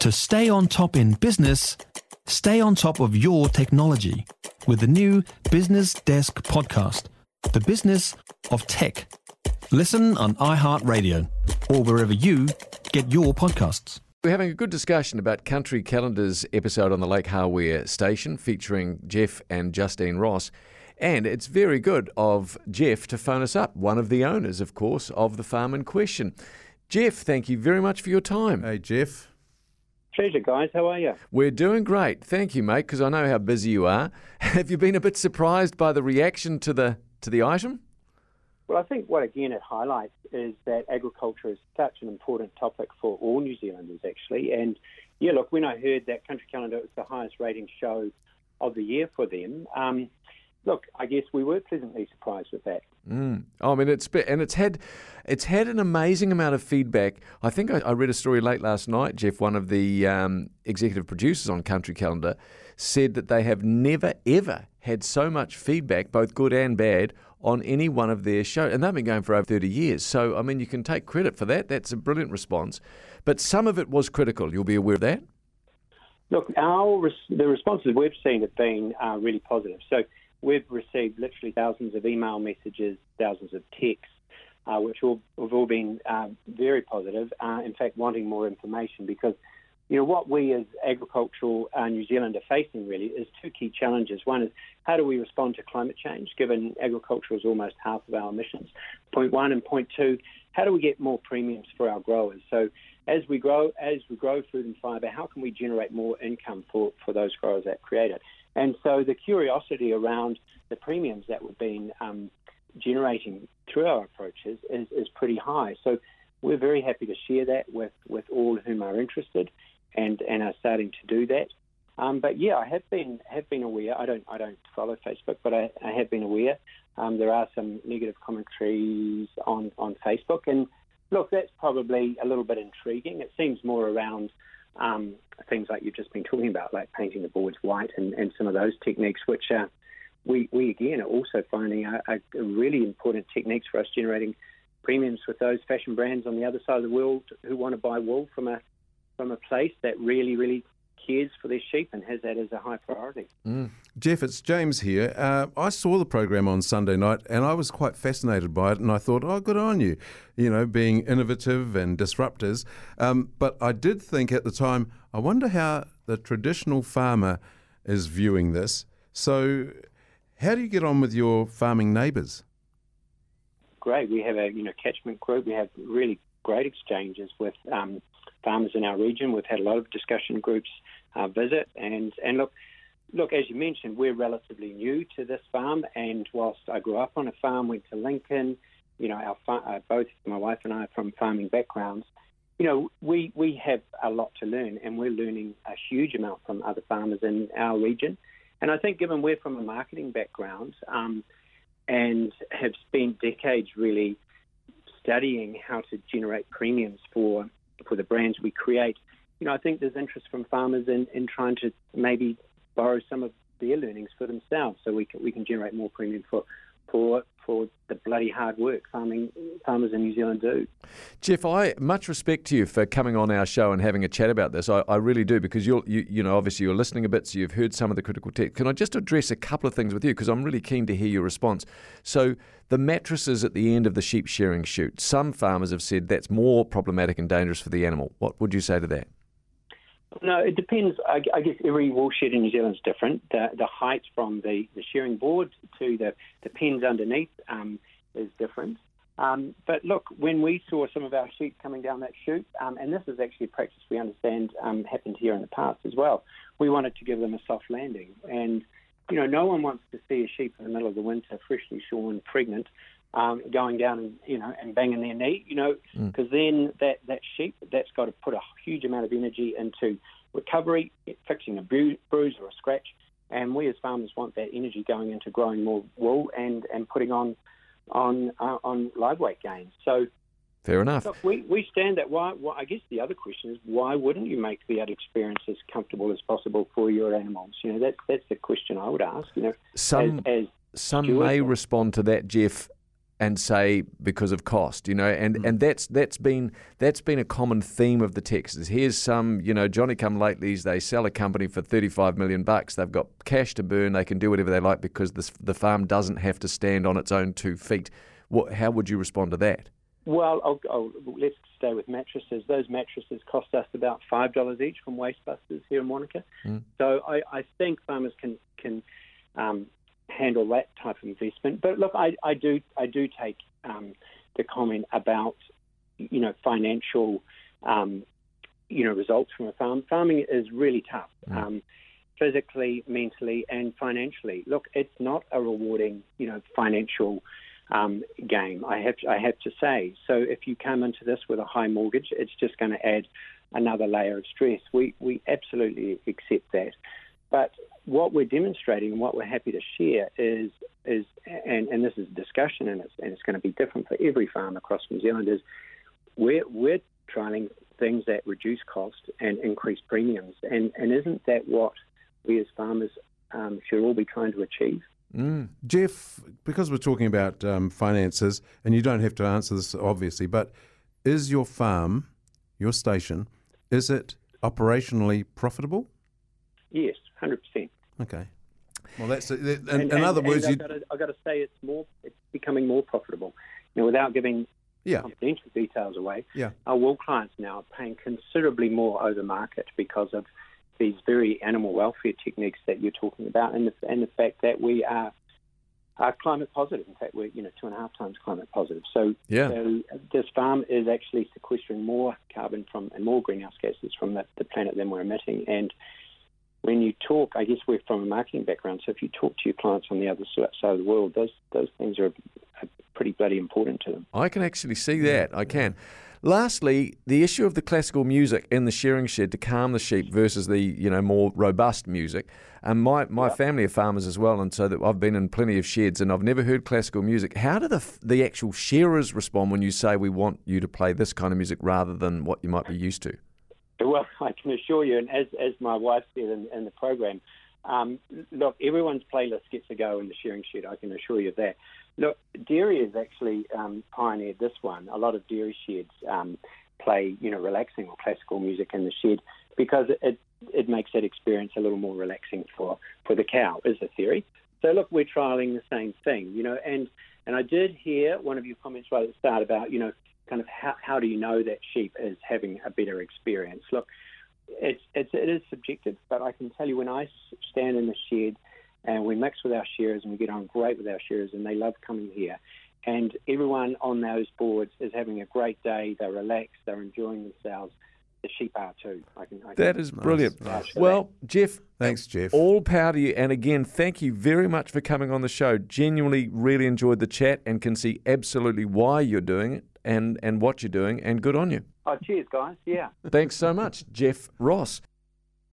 To stay on top in business, stay on top of your technology with the new Business Desk podcast, The Business of Tech. Listen on iHeartRadio or wherever you get your podcasts. We're having a good discussion about Country Calendar's episode on the Lake Hawea Station featuring Geoff and Justine Ross. And it's very good of Geoff to phone us up, one of the owners, of course, of the farm in question. Geoff, thank you very much for your time. Hey, Geoff. Pleasure, guys. How are you? We're doing great. Thank you, mate, because I know how busy you are. Have you been a bit surprised by the reaction to the item? Well, I think what, again, it highlights is that agriculture is such an important topic for all New Zealanders, actually. And, yeah, look, when I heard that Country Calendar was the highest-rating show of the year for them, look, I guess we were pleasantly surprised with that. Mm. I mean, it's had an amazing amount of feedback. I think I read a story late last night, Geoff, one of the executive producers on Country Calendar, said that they have never, ever had so much feedback, both good and bad, on any one of their shows, and they've been going for over 30 years. So, I mean, you can take credit for that. That's a brilliant response. But some of it was critical. You'll be aware of that? Look, the responses we've seen have been really positive. So we've received literally thousands of email messages, thousands of texts, which have all been very positive, in fact, wanting more information because, you know, what we as agricultural New Zealand are facing really is two key challenges. One is how do we respond to climate change, given agriculture is almost half of our emissions, point one, and point two, how do we get more premiums for our growers? So as we grow food and fibre, how can we generate more income for those growers that create it? And so the curiosity around the premiums that we've been generating through our approaches is pretty high. So we're very happy to share that with all whom are interested, and are starting to do that. But yeah, I have been aware. I don't follow Facebook, but I have been aware. There are some negative commentaries on Facebook, and look, that's probably a little bit intriguing. It seems more around things like you've just been talking about, like painting the boards white and some of those techniques, which we again are also finding are really important techniques for us generating premiums with those fashion brands on the other side of the world who want to buy wool from a place that really, really cares for their sheep and has that as a high priority. Mm. Geoff, it's James here. I saw the program on Sunday night and I was quite fascinated by it, and I thought, oh, good on you, you know, being innovative and disruptors. But I did think at the time, I wonder how the traditional farmer is viewing this. So how do you get on with your farming neighbours? Great. We have a catchment group. We have really great exchanges with farmers in our region. We've had a lot of discussion groups visit. And look, as you mentioned, we're relatively new to this farm. And whilst I grew up on a farm, went to Lincoln, both my wife and I are from farming backgrounds. You know, we have a lot to learn, and we're learning a huge amount from other farmers in our region. And I think given we're from a marketing background, and have spent decades really studying how to generate premiums for the brands we create. You know, I think there's interest from farmers in trying to maybe borrow some of their learnings for themselves, so we can generate more premium for the bloody hard work farmers in New Zealand do. Geoff, I much respect to you for coming on our show and having a chat about this. I really do, because you obviously you're listening a bit, so you've heard some of the critical text. Can I just address a couple of things with you, because I'm really keen to hear your response? So the mattresses at the end of the sheep shearing shoot, some farmers have said that's more problematic and dangerous for the animal. What would you say to that? No, it depends. I guess every wool shed in New Zealand is different. The height from the shearing board to the pens underneath is different. But look, when we saw some of our sheep coming down that chute, and this is actually a practice we understand happened here in the past as well, we wanted to give them a soft landing. And, you know, no one wants to see a sheep in the middle of the winter, freshly shorn, pregnant, going down and banging their knee, because then that sheep, that's got to put a huge amount of energy into recovery, fixing a bruise or a scratch, and we as farmers want that energy going into growing more wool and putting on live weight gains. So fair enough. Look, we stand that. Why? I guess the other question is, why wouldn't you make the other experience as comfortable as possible for your animals? You know, that's the question I would ask. You know, some may respond to that, Geoff, and say because of cost, you know, and that's been a common theme of the text. Is here's some, you know, Johnny come latelys. They sell a company for $35 million. They've got cash to burn. They can do whatever they like because the farm doesn't have to stand on its own 2 feet. How would you respond to that? Well, let's stay with mattresses. Those mattresses cost us about $5 each from Wastebusters here in Wanaka. So I think farmers can handle that type of investment. But look, I do take the comment about, you know, financial, you know, results from a farm. Farming is really tough, physically, mentally, and financially. Look, it's not a rewarding, you know, financial game, I have to say. So if you come into this with a high mortgage, it's just going to add another layer of stress. We absolutely accept that. But what we're demonstrating and what we're happy to share is and this is a discussion, and it's going to be different for every farm across New Zealand, is we're trialling things that reduce cost and increase premiums. And isn't that what we as farmers should all be trying to achieve? Geoff, because we're talking about finances, and you don't have to answer this obviously, but is your farm, your station, is it operationally profitable? Yes, 100%. Okay. Well, that's in other words, I've got to say it's becoming more profitable. You know, without giving confidential details away, our wool clients now are paying considerably more over market because of these very animal welfare techniques that you're talking about, and the fact that we are climate positive. In fact, we're 2.5 times climate positive. So this farm is actually sequestering more carbon and more greenhouse gases from the planet than we're emitting. And when you talk, I guess we're from a marketing background, so if you talk to your clients on the other side of the world, those things are pretty bloody important to them. I can actually see that. I can. Lastly, the issue of the classical music in the shearing shed to calm the sheep versus the more robust music. And my family are farmers as well, and so that I've been in plenty of sheds, and I've never heard classical music. How do the actual shearers respond when you say we want you to play this kind of music rather than what you might be used to? Well, I can assure you, and as my wife said in the program, look, everyone's playlist gets a go in the shearing shed, I can assure you of that. Look, dairy has actually pioneered this one. A lot of dairy sheds play, relaxing or classical music in the shed because it makes that experience a little more relaxing for the cow, is the theory. So, look, we're trialling the same thing, and I did hear one of your comments right at the start about, kind of how do you know that sheep is having a better experience? Look, it is subjective, but I can tell you when I stand in the shed and we mix with our shearers and we get on great with our shearers and they love coming here. And everyone on those boards is having a great day. They're relaxed. They're enjoying themselves. The sheep are too. That is brilliant. Nice. Well, Geoff, thanks, Geoff. All power to you. And again, thank you very much for coming on the show. Genuinely really enjoyed the chat and can see absolutely why you're doing it. And what you're doing, and good on you. Oh, cheers, guys. Yeah. Thanks so much, Geoff Ross.